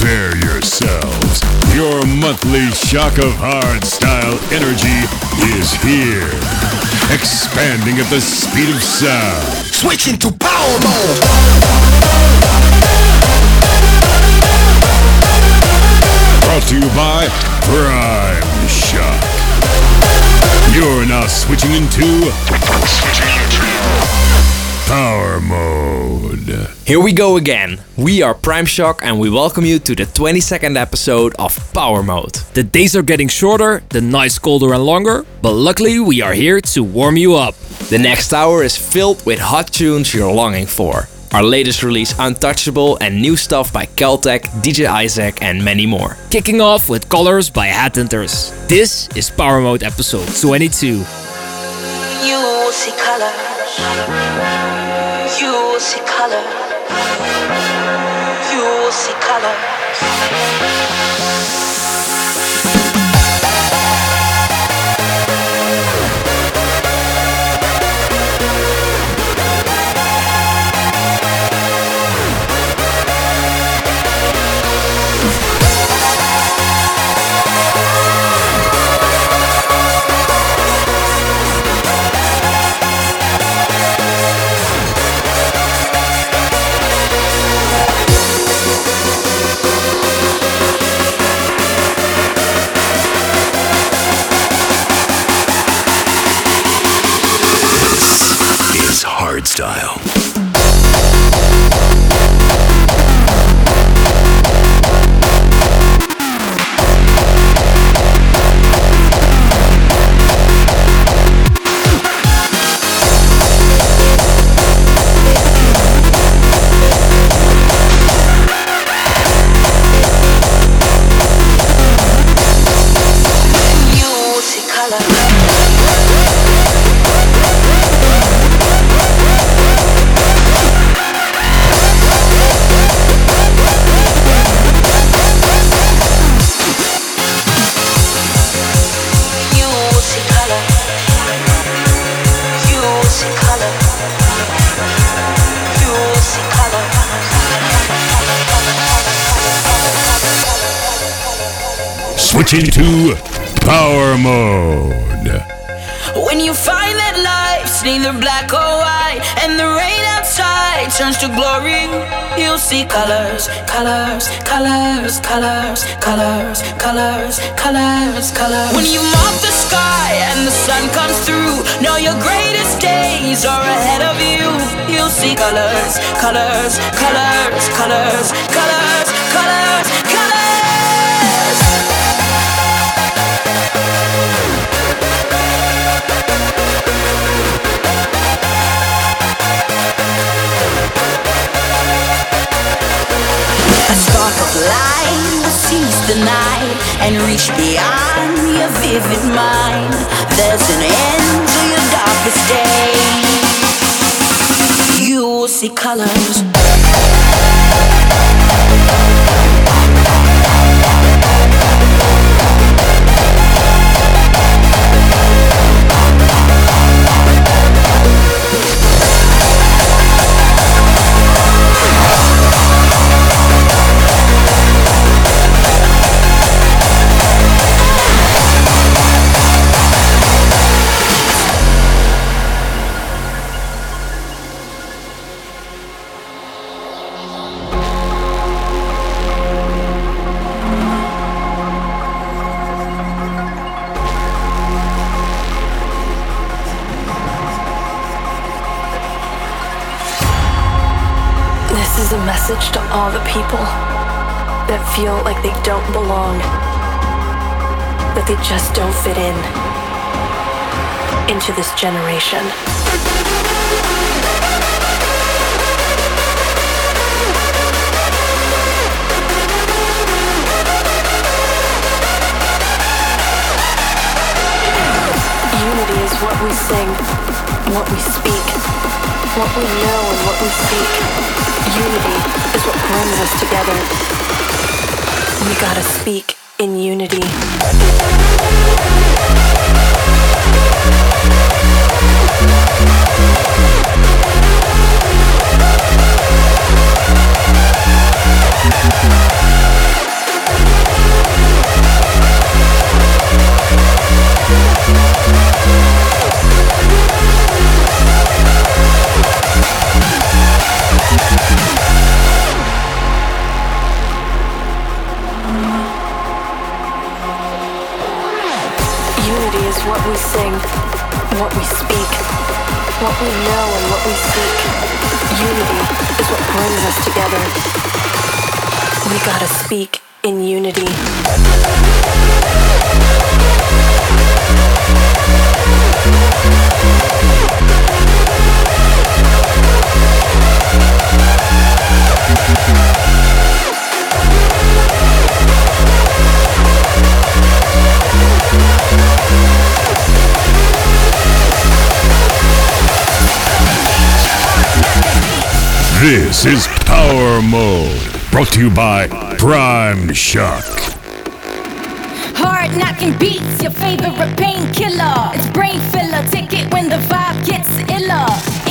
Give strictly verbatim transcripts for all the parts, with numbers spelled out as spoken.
Prepare yourselves. Your monthly shock of hardstyle energy is here. Expanding at the speed of sound. Switching to power mode. Brought to you by Prime Shock. You're now switching into power mode. Here we go again. We are Prime Shock and we welcome you to the twenty-second episode of Power Mode. The days are getting shorter, the nights colder and longer, but luckily we are here to warm you up. The next hour is filled with hot tunes you're longing for. Our latest release Untouchable and new stuff by Caltech, D J Isaac and many more. Kicking off with Colors by Hatinters. This is Power Mode episode twenty-two. You will see color. You will see color. You will see color. Style. Into power mode. When you find that life's neither black or white, and the rain outside turns to glory, you'll see colors, colors, colors, colors, colors, colors, colors, colors. When you mop the sky and the sun comes through, know your greatest days are ahead of you. You'll see colors, colors, colors, colors, colors, colors, colors. Light will seize the night and reach beyond your vivid mind. There's an end to your darkest day. You will see colors. To all the people that feel like they don't belong, that they just don't fit in into this generation. Unity is what we sing, what we speak, what we know and what we seek. Unity is what brings us together. We gotta speak in unity. sing, what we speak, what we know and what we seek. Unity is what brings us together. We gotta speak in unity. This is Power Mode, brought to you by Prime Shock. Hard knocking beats, your favorite painkiller. It's brain filler, take it when the vibe gets iller.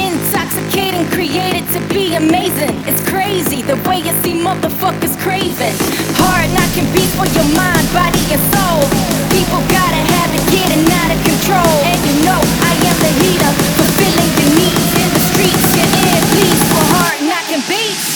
Intoxicating, created to be amazing. It's crazy, the way you see motherfuckers craving. Hard knocking beats for your mind, body, and soul. People gotta have it, getting out of control. And you know I am the heater, fulfilling your needs in the streets. Your ear bleeds for hard knocking beats.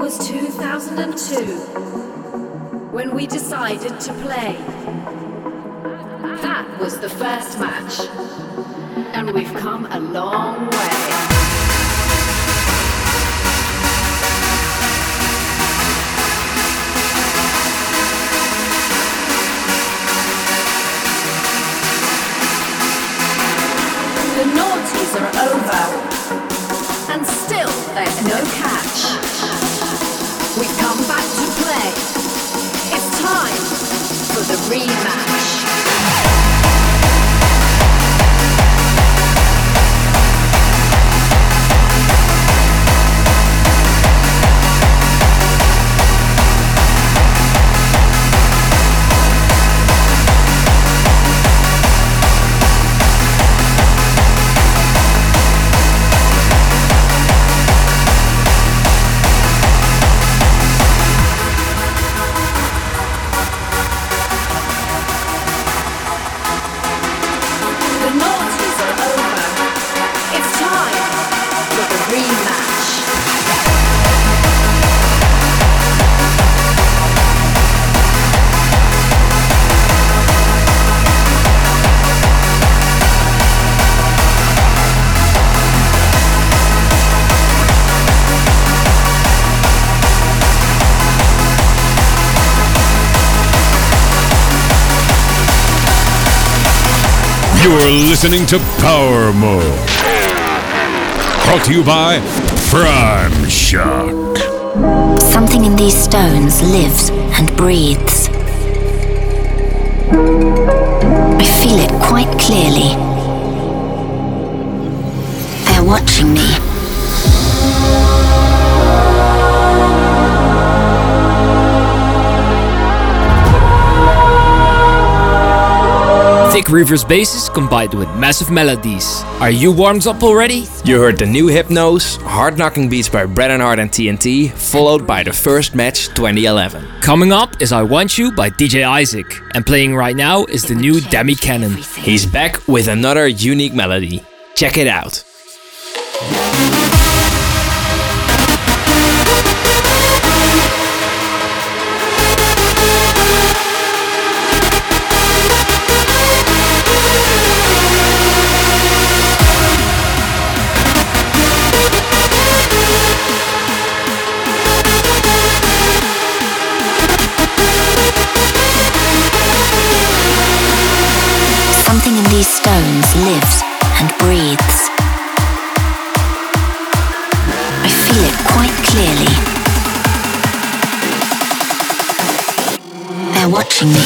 was two thousand two when we decided to play. That was the first match, and we've come a long way. The noughties are over, and still there's no catch. We've come back to play. It's time for the rematch. You're listening to Power Mode, brought to you by Prime Shock. Something in these stones lives and breathes. I feel it quite clearly. They're watching me. Thick reverse basses combined with massive melodies. Are you warmed up already? You heard the new Hypnos, hard-knocking beats by Brennan Heart and T N T, followed by the first match twenty eleven. Coming up is I Want You by D J Isaac, and playing right now is the new Demi Cannon. He's back with another unique melody. Check it out. Something in these stones lives and breathes. I feel it quite clearly. They're watching me.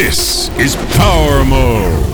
This is Power Mode.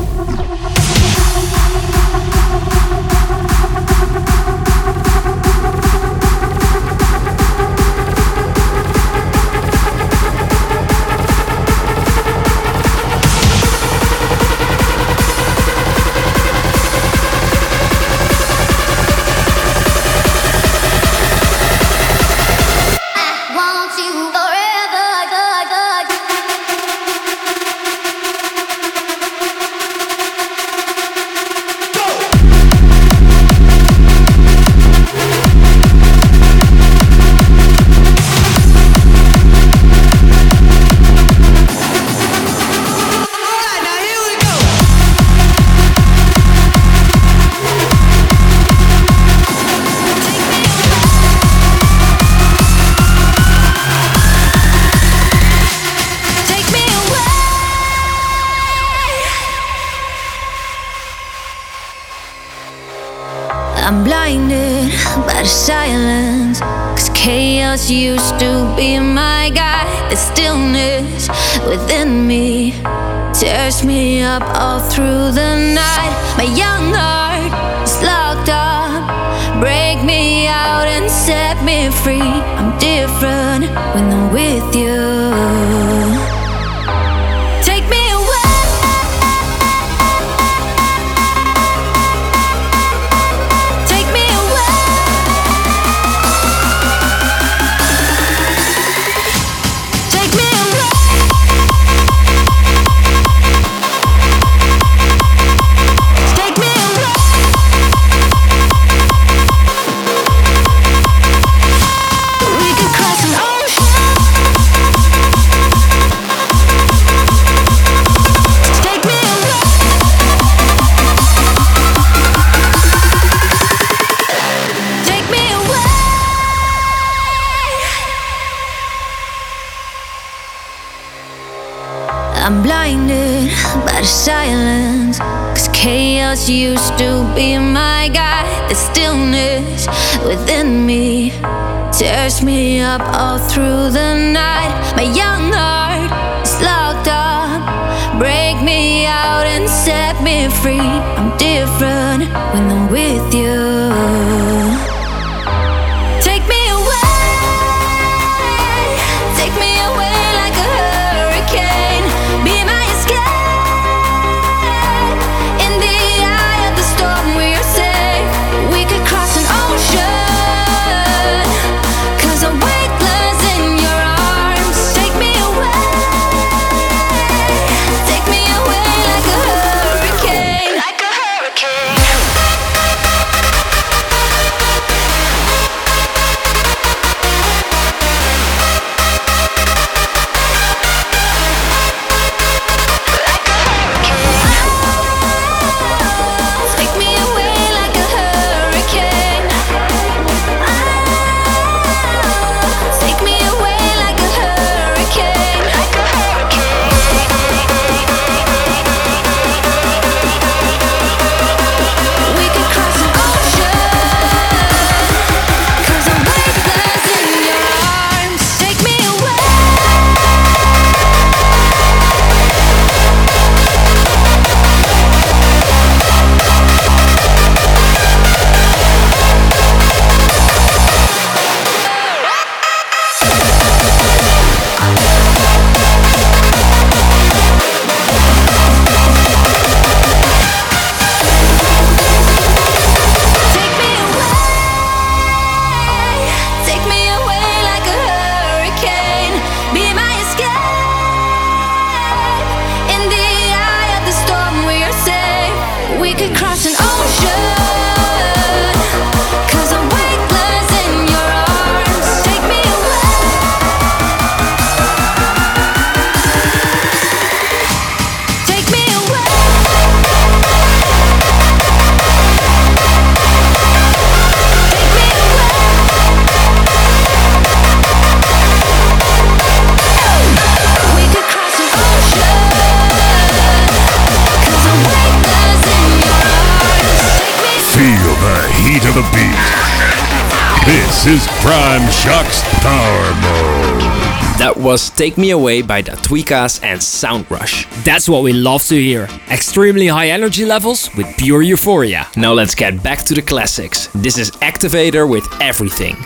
Used to be my guide. The stillness within me tears me up all through the night. My young heart is locked up. Break me out and set me free. I'm different when I'm with you. Silence, 'cause chaos used to be my guide. The stillness within me tears me up all through the night. My young heart is locked up. Break me out and set me free. I'm different when I'm with you. This is Prime Shock's Power Mode. That was Take Me Away by Da Tweekas and Sound Rush. That's what we love to hear. Extremely high energy levels with pure euphoria. Now let's get back to the classics. This is Activator with Everything.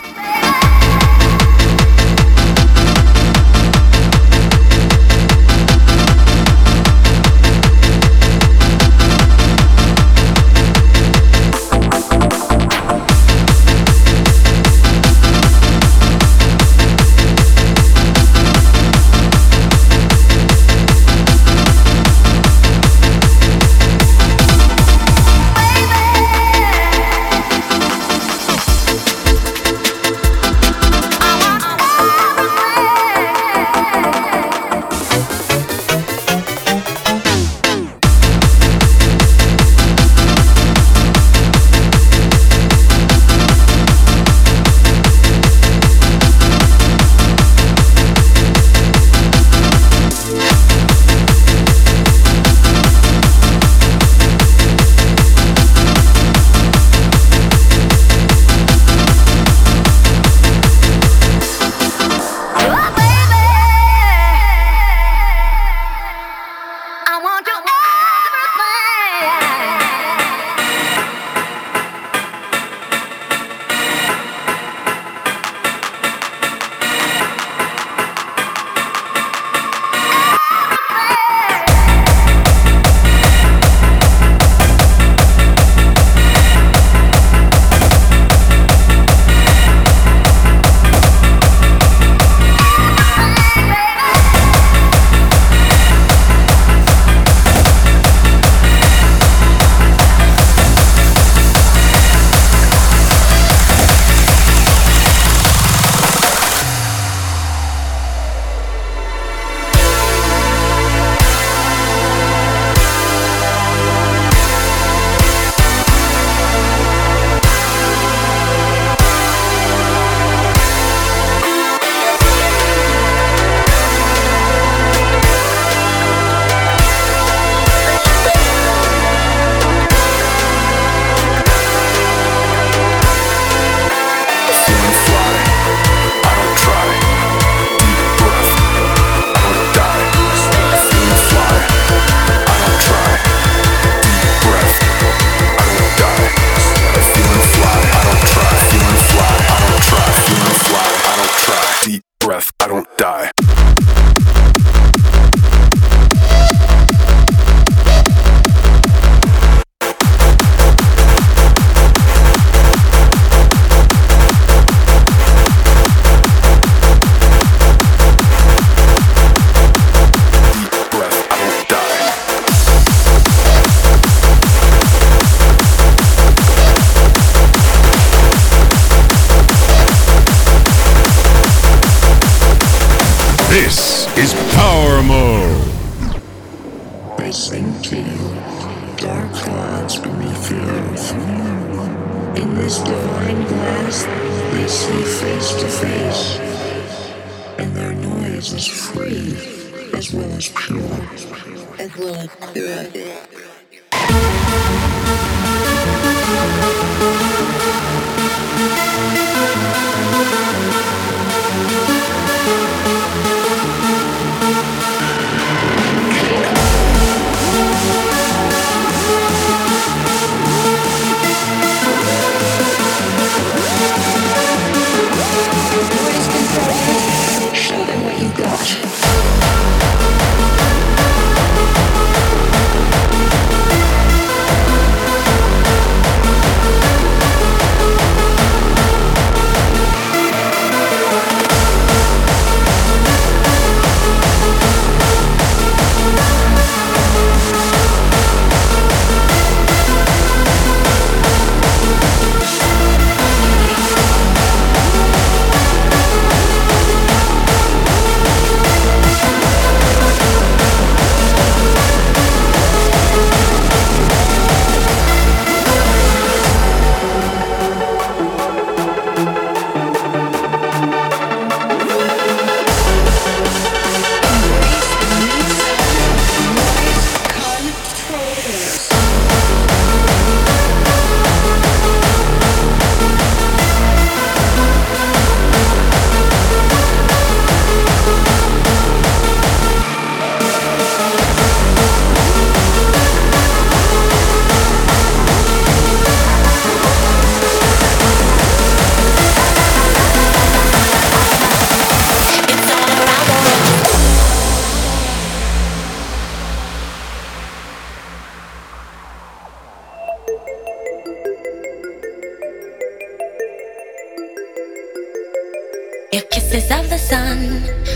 pieces of the sun.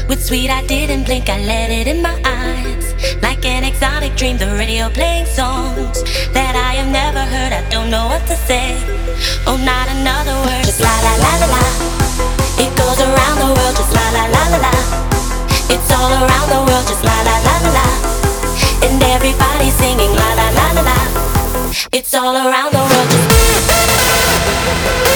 With sweet, I didn't blink, I let it in my eyes. Like an exotic dream, the radio playing songs that I have never heard, I don't know what to say. Oh, not another word, just la la la la la. It goes around the world, just la la la la la. It's all around the world, just la la la la la. And everybody's singing la la la la la. It's all around the world, just all around the world.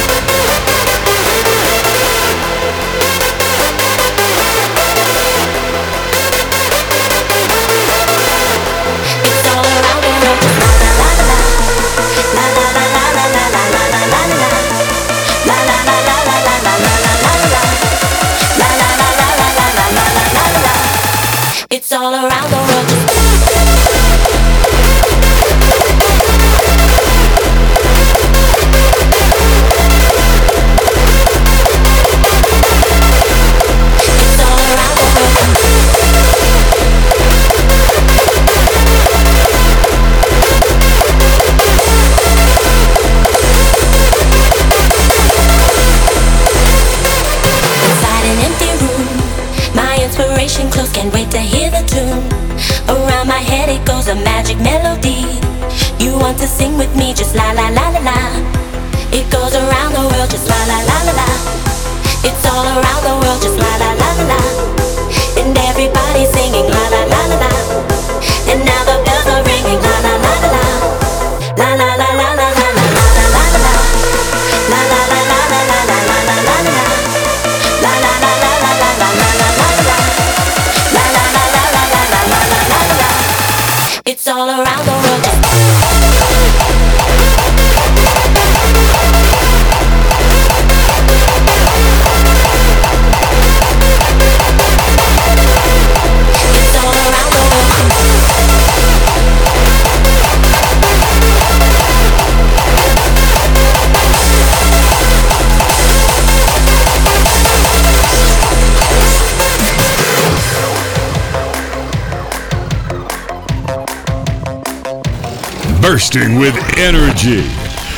Bursting with energy,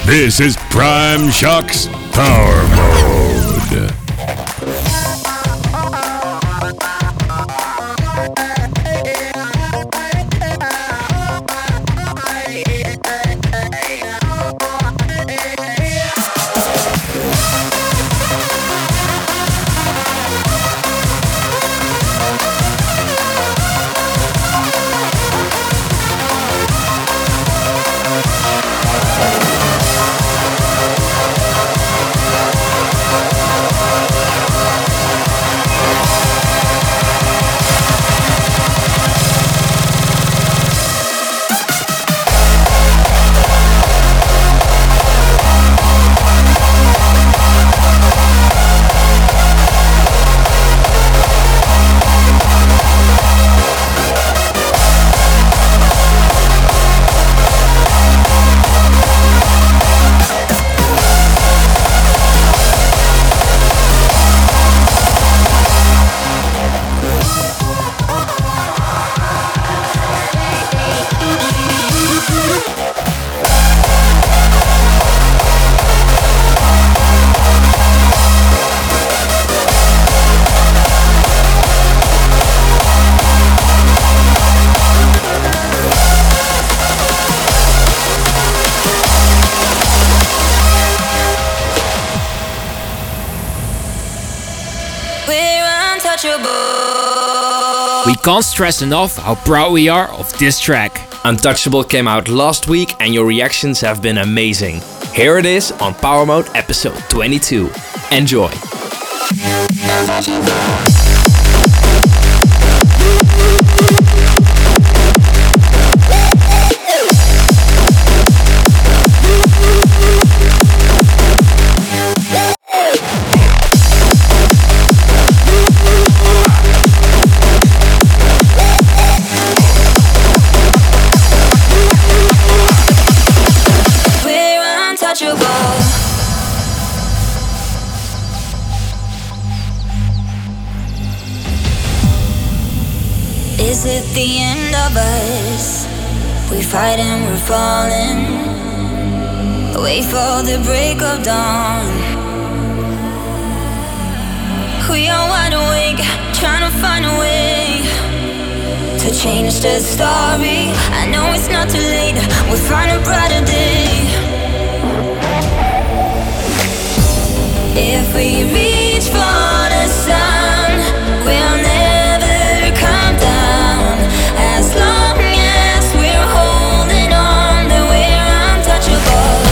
this is Prime Shock's Power Mode. Can't stress enough how proud we are of this track. Untouchable came out last week and your reactions have been amazing. Here it is on Power Mode episode twenty-two. Enjoy. Is it the end of us? We fight and we're falling. Wait for the break of dawn. we are wide awake, trying to find a way to change the story. I know it's not too late, we'll find a brighter day. If we reach for the sun, we'll never come down. As long as we're holding on, then we're untouchable.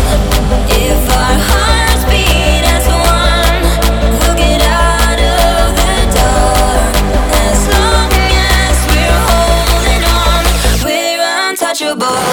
If our hearts beat as one, we'll get out of the dark. As long as we're holding on, we're untouchable.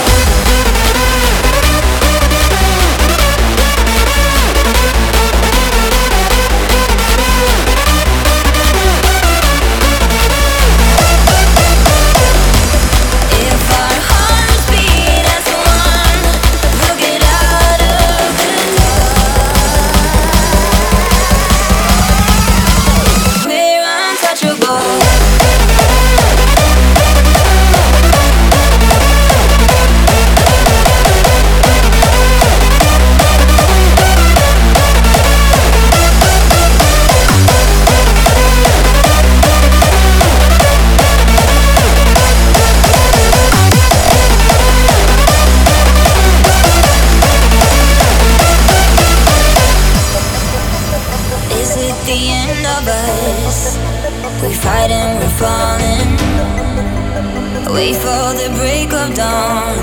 Wait for the break of dawn.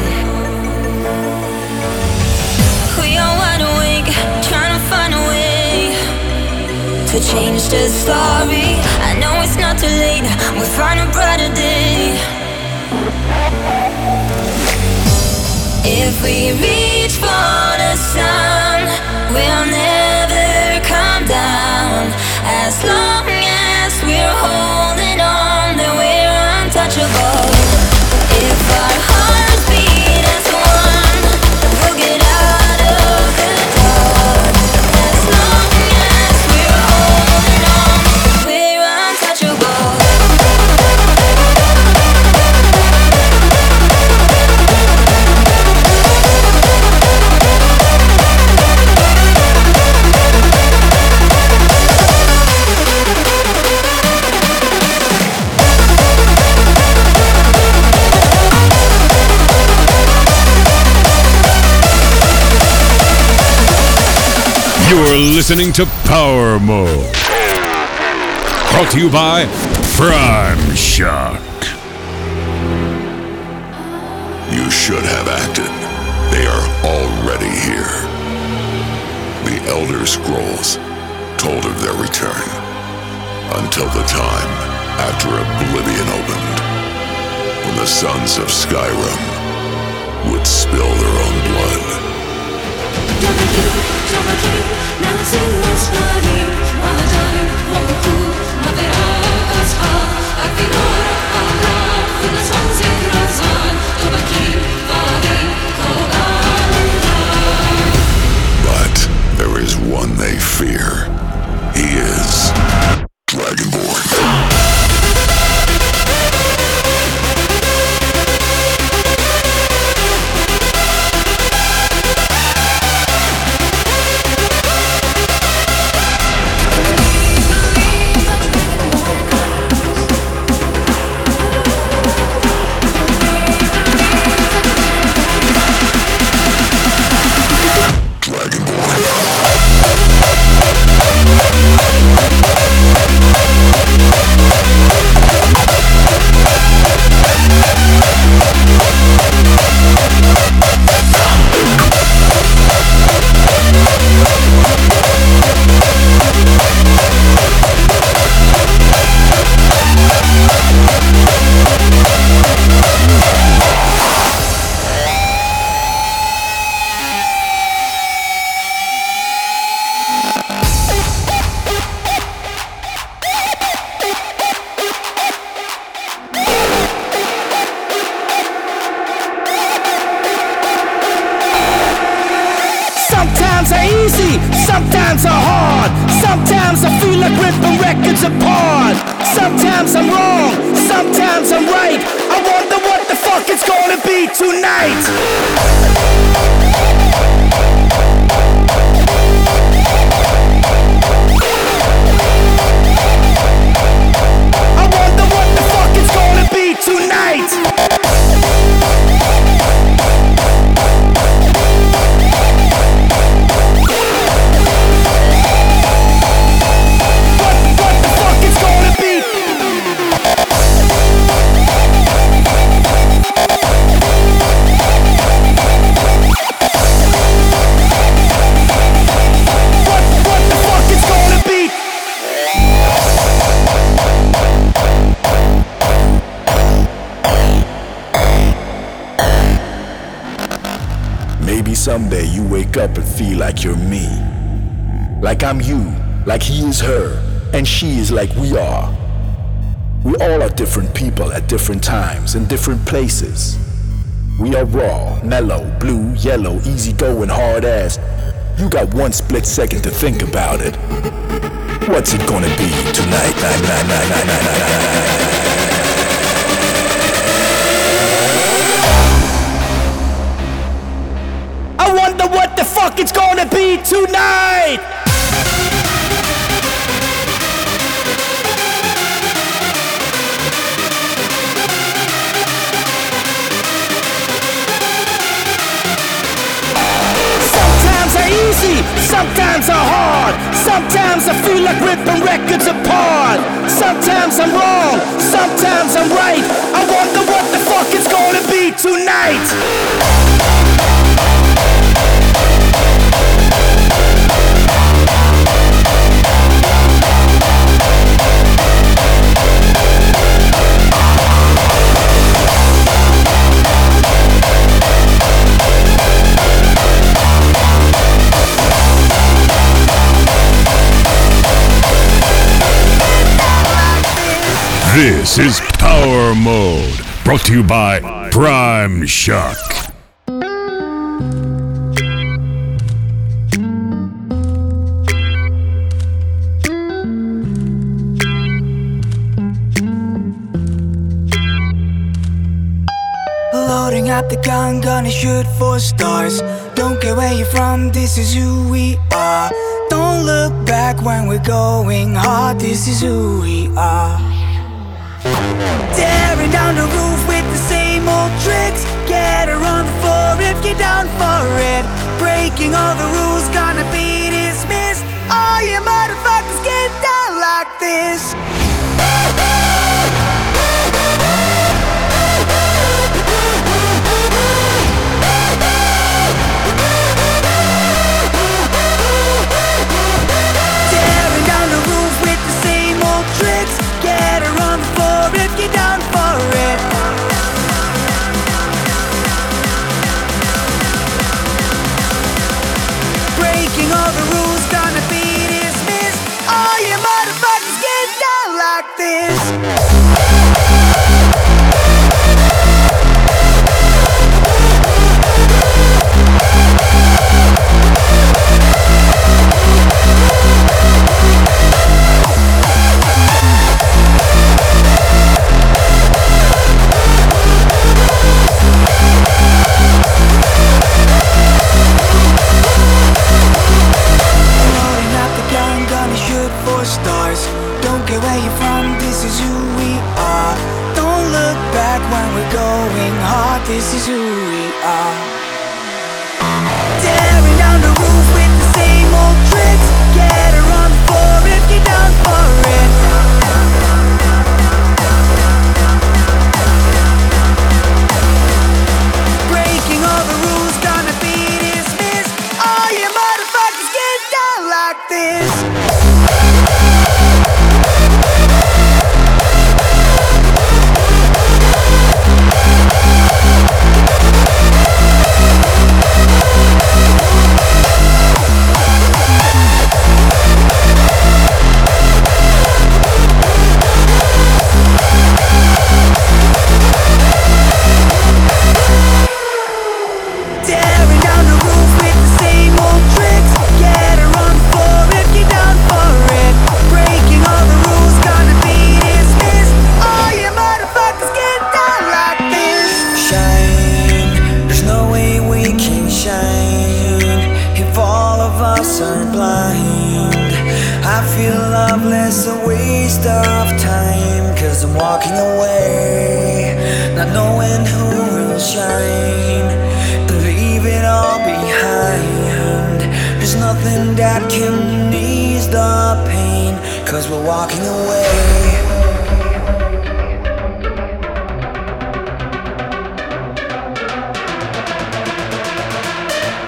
We are wide awake, trying to find a way to change the story. I know it's not too late, we'll find a brighter day. If we reach for the sun, we'll never come down. As long as we're holding on, then we're untouchable. You're listening to Power Mode, brought to you by Prime Shock. You should have acted. They are already here. The Elder Scrolls told of their return until the time after Oblivion opened, when the sons of Skyrim would spill their own blood. But there is one they fear. He is Dragonborn. Tonight. Someday you wake up and feel like you're me, like I'm you, like he is her, and she is like we are. We all are different people at different times in different places. We are raw, mellow, blue, yellow, easygoing, hard ass. You got one split second to think about it. What's it gonna be tonight? Night, night, night, night, night, night, night, night. What the fuck it's gonna be tonight? Sometimes they're easy, sometimes they're hard. Sometimes I feel like ripping records apart. Sometimes I'm wrong, sometimes I'm right. I wonder what the fuck it's gonna be tonight. This is Power Mode, brought to you by Prime Shock. Loading up the gun, gonna shoot for stars. Don't care where you're from, this is who we are. Don't look back when we're going hard, this is who we are. Tearing down the roof with the same old tricks. Get her on the floor if you're down for it. Breaking all the rules, gonna be dismissed. All you motherfuckers get down like this. Tearing down the roof with the same old tricks. Get her on the floor if you're down for it. Breaking all the rules, gonna be dismissed. All you motherfuckers get down like this. This is who we are. Tearing down the roof with the same old tricks. Get her on the floor if you're down for it. Breaking all the rules, gonna be dismissed. All you motherfuckers get down like this. Waste of time, cause I'm walking away, not knowing. God can ease the pain, 'cause we're walking away.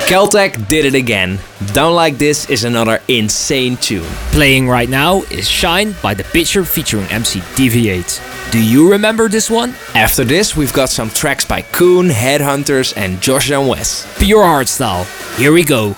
Caltech did it again. Down Like This is another insane tune. Playing right now is Shine by The Pitcher featuring M C Deviate. Do you remember this one? After this we've got some tracks by Kuhn, Headhunters and Josh and Wes. Pure hardstyle. Here we go.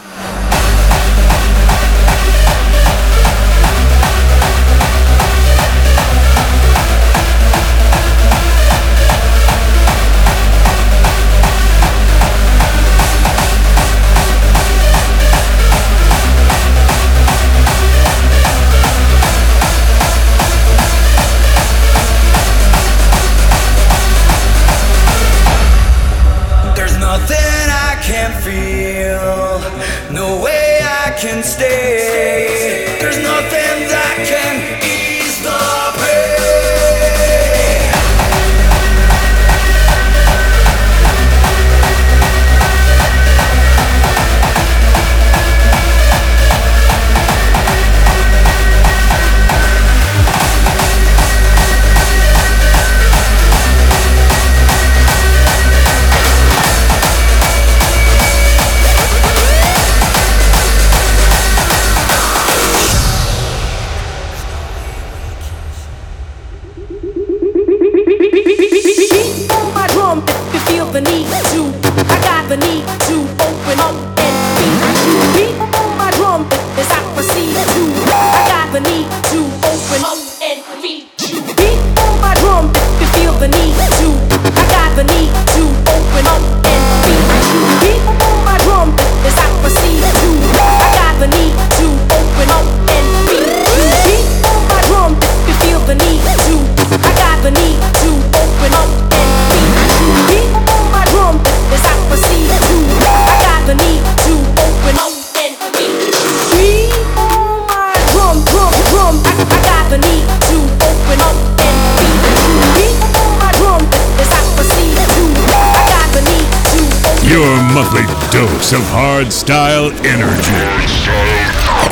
Of hardstyle energy,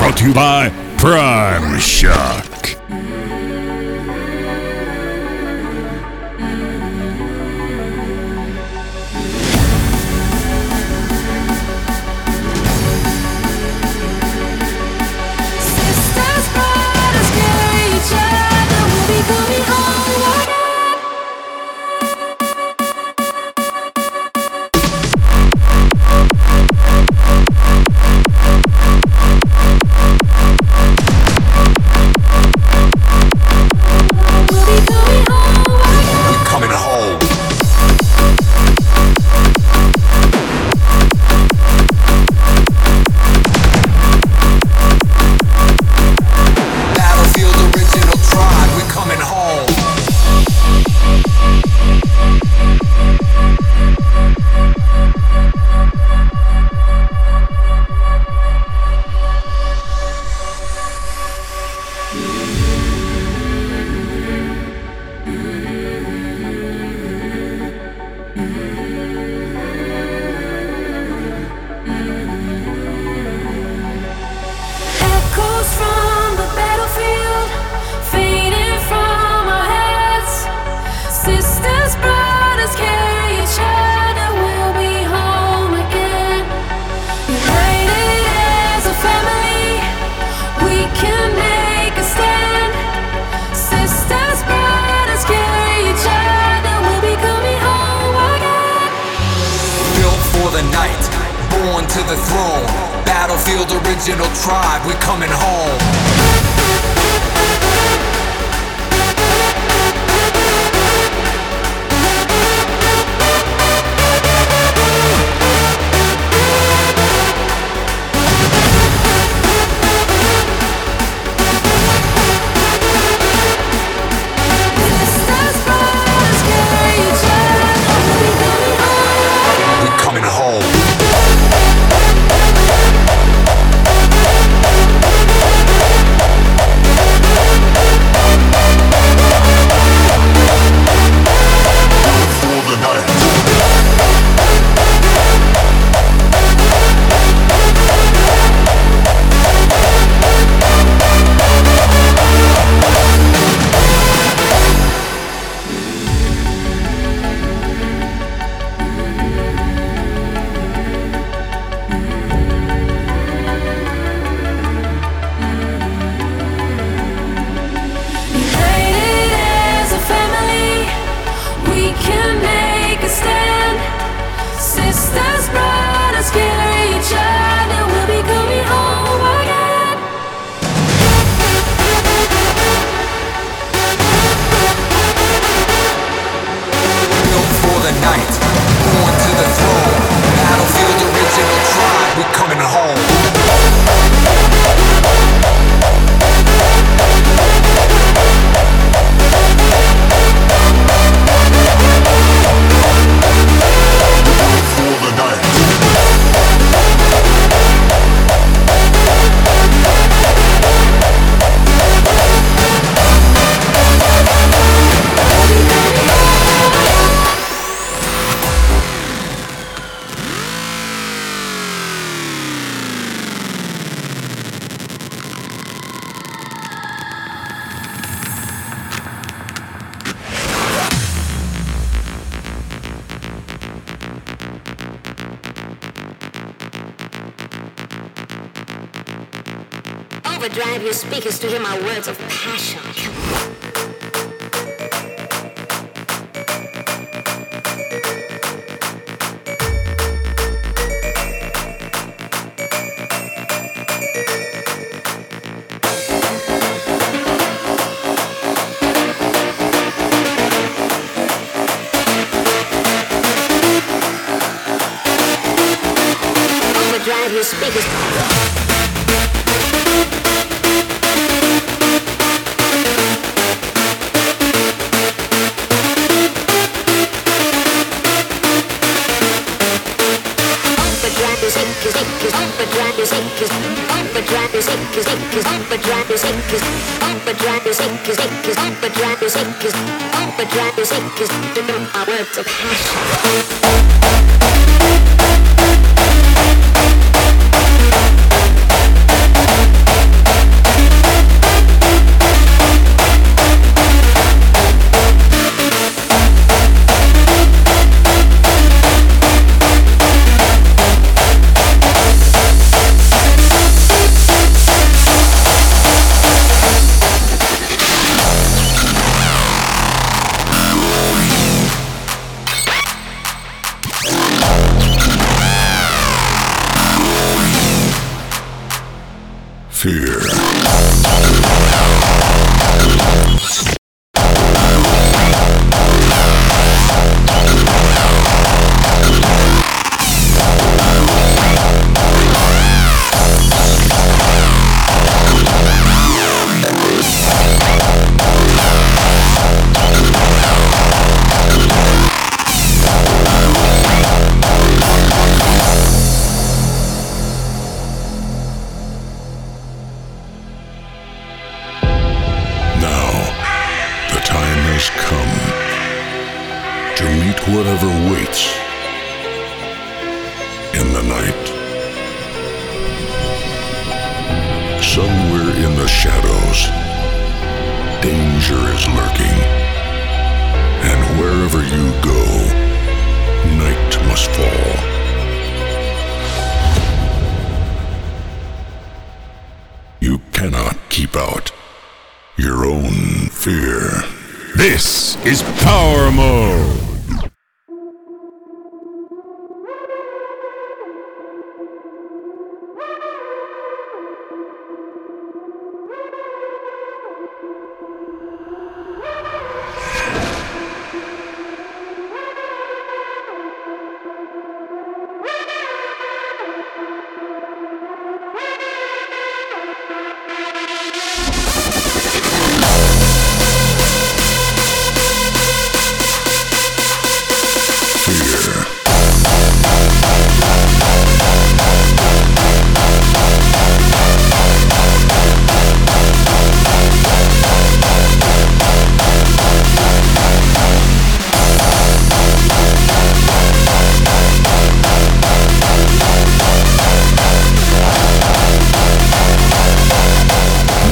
brought to you by Prime Shock. overdrive your speakers to hear my words of passion.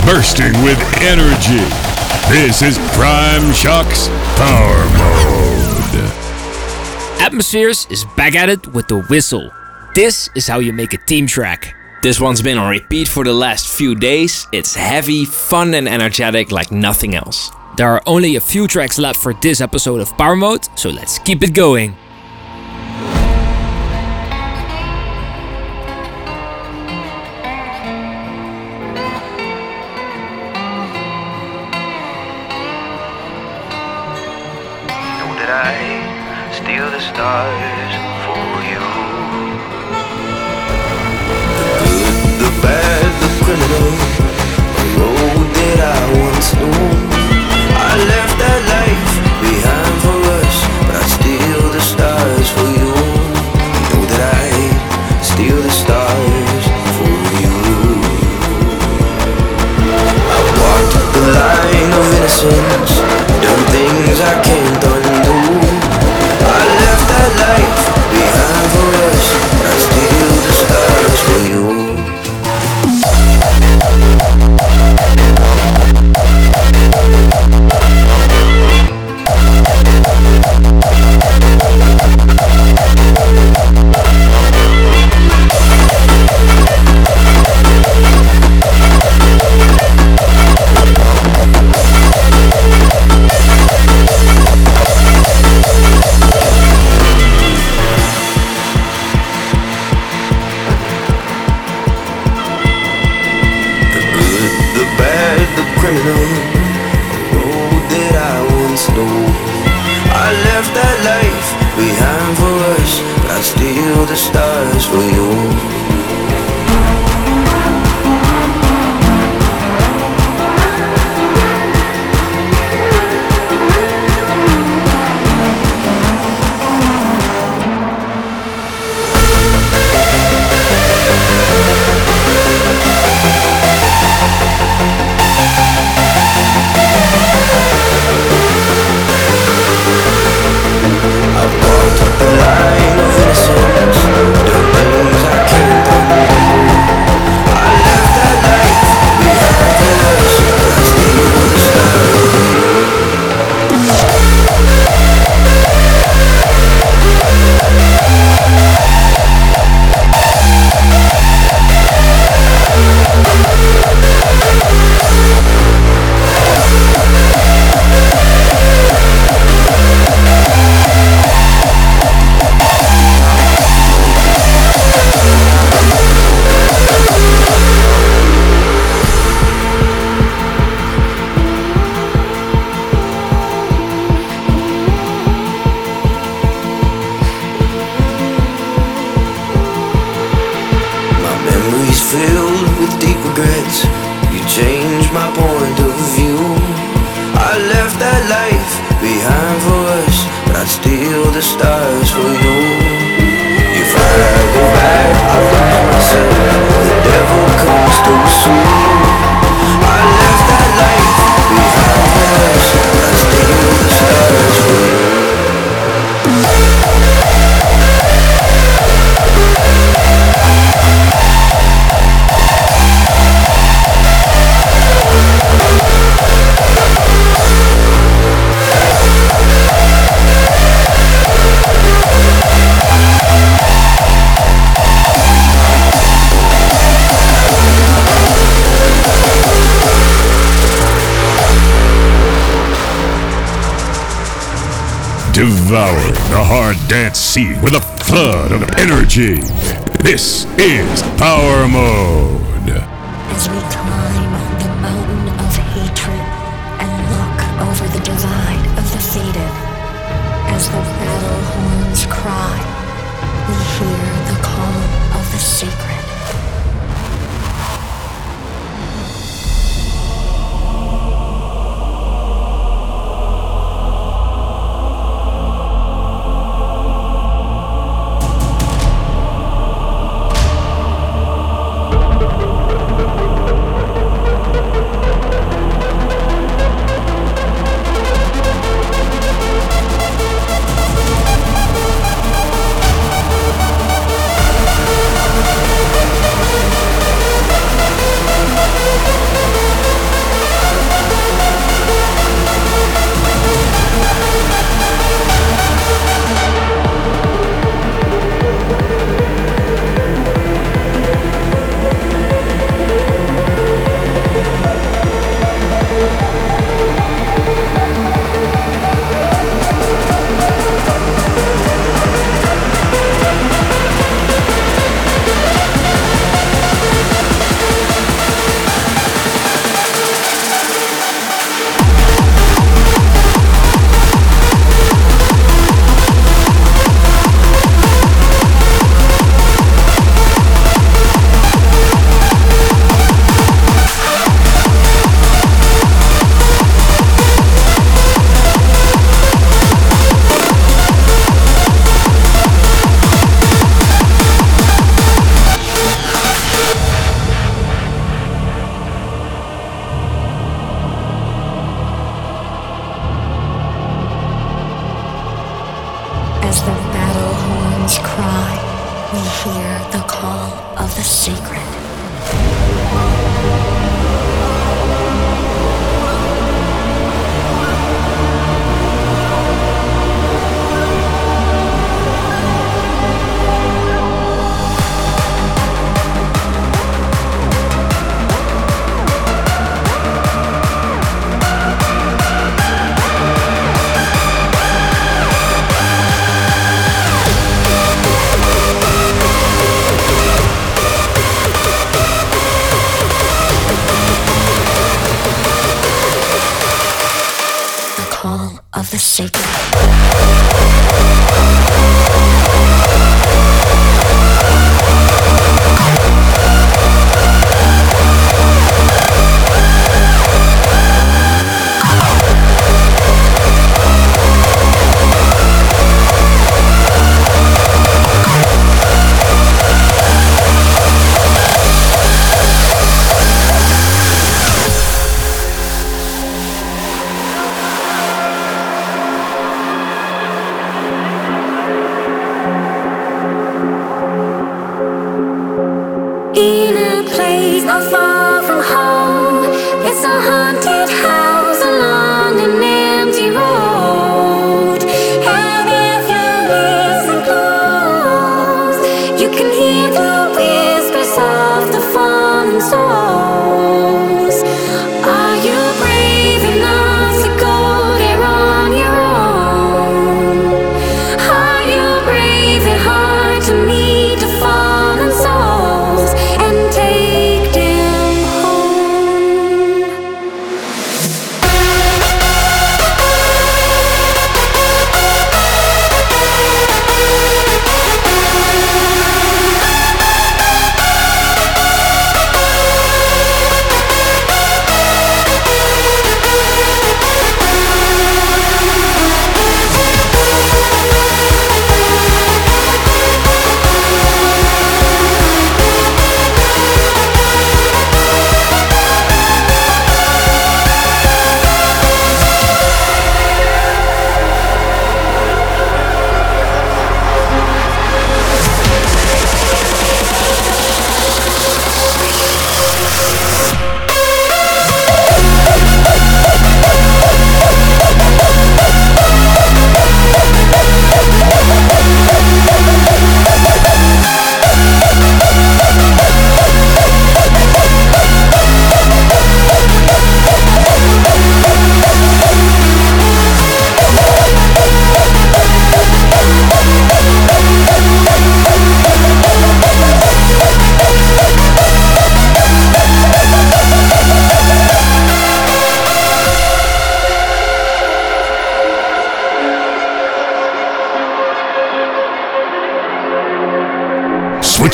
Bursting with energy, this is Prime Shock's Power Mode. Atmospheres is back at it with the whistle. This is how you make a team track. This one's been on repeat for the last few days. It's heavy, fun and energetic like nothing else. There are only a few tracks left for this episode of Power Mode, so let's keep it going. We'll stars for you. Devour the hard dance scene with a flood of energy. This is Power Mode. As we climb the mountain of hatred and look over the divide of the fated, as the battle horns cry, we hear the call of the sacred.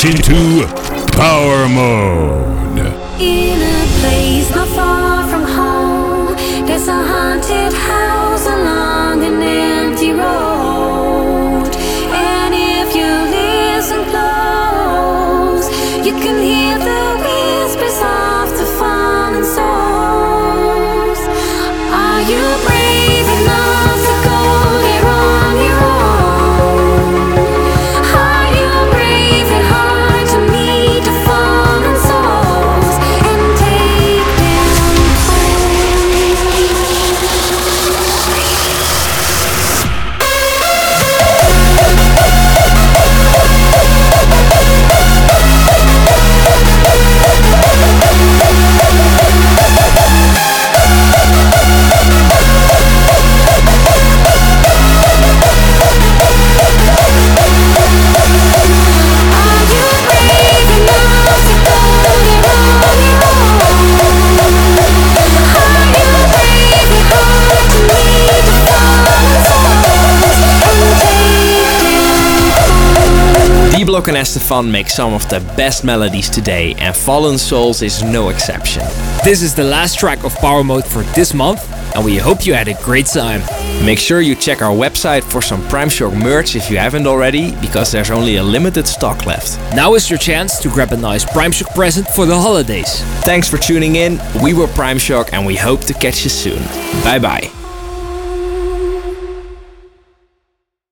Into power mode. In a place not far from home, there's a haunted house along an empty road. And if you listen close, you can hear the whispers of the fallen souls. Are you brave enough to go there on your own? Block and Estefan make some of the best melodies today, and Fallen Souls is no exception. This is the last track of Power Mode for this month, and we hope you had a great time. Make sure you check our website for some Prime Shock merch if you haven't already, because there's only a limited stock left. Now is your chance to grab a nice Prime Shock present for the holidays. Thanks for tuning in. We were Prime Shock, and we hope to catch you soon. Bye bye.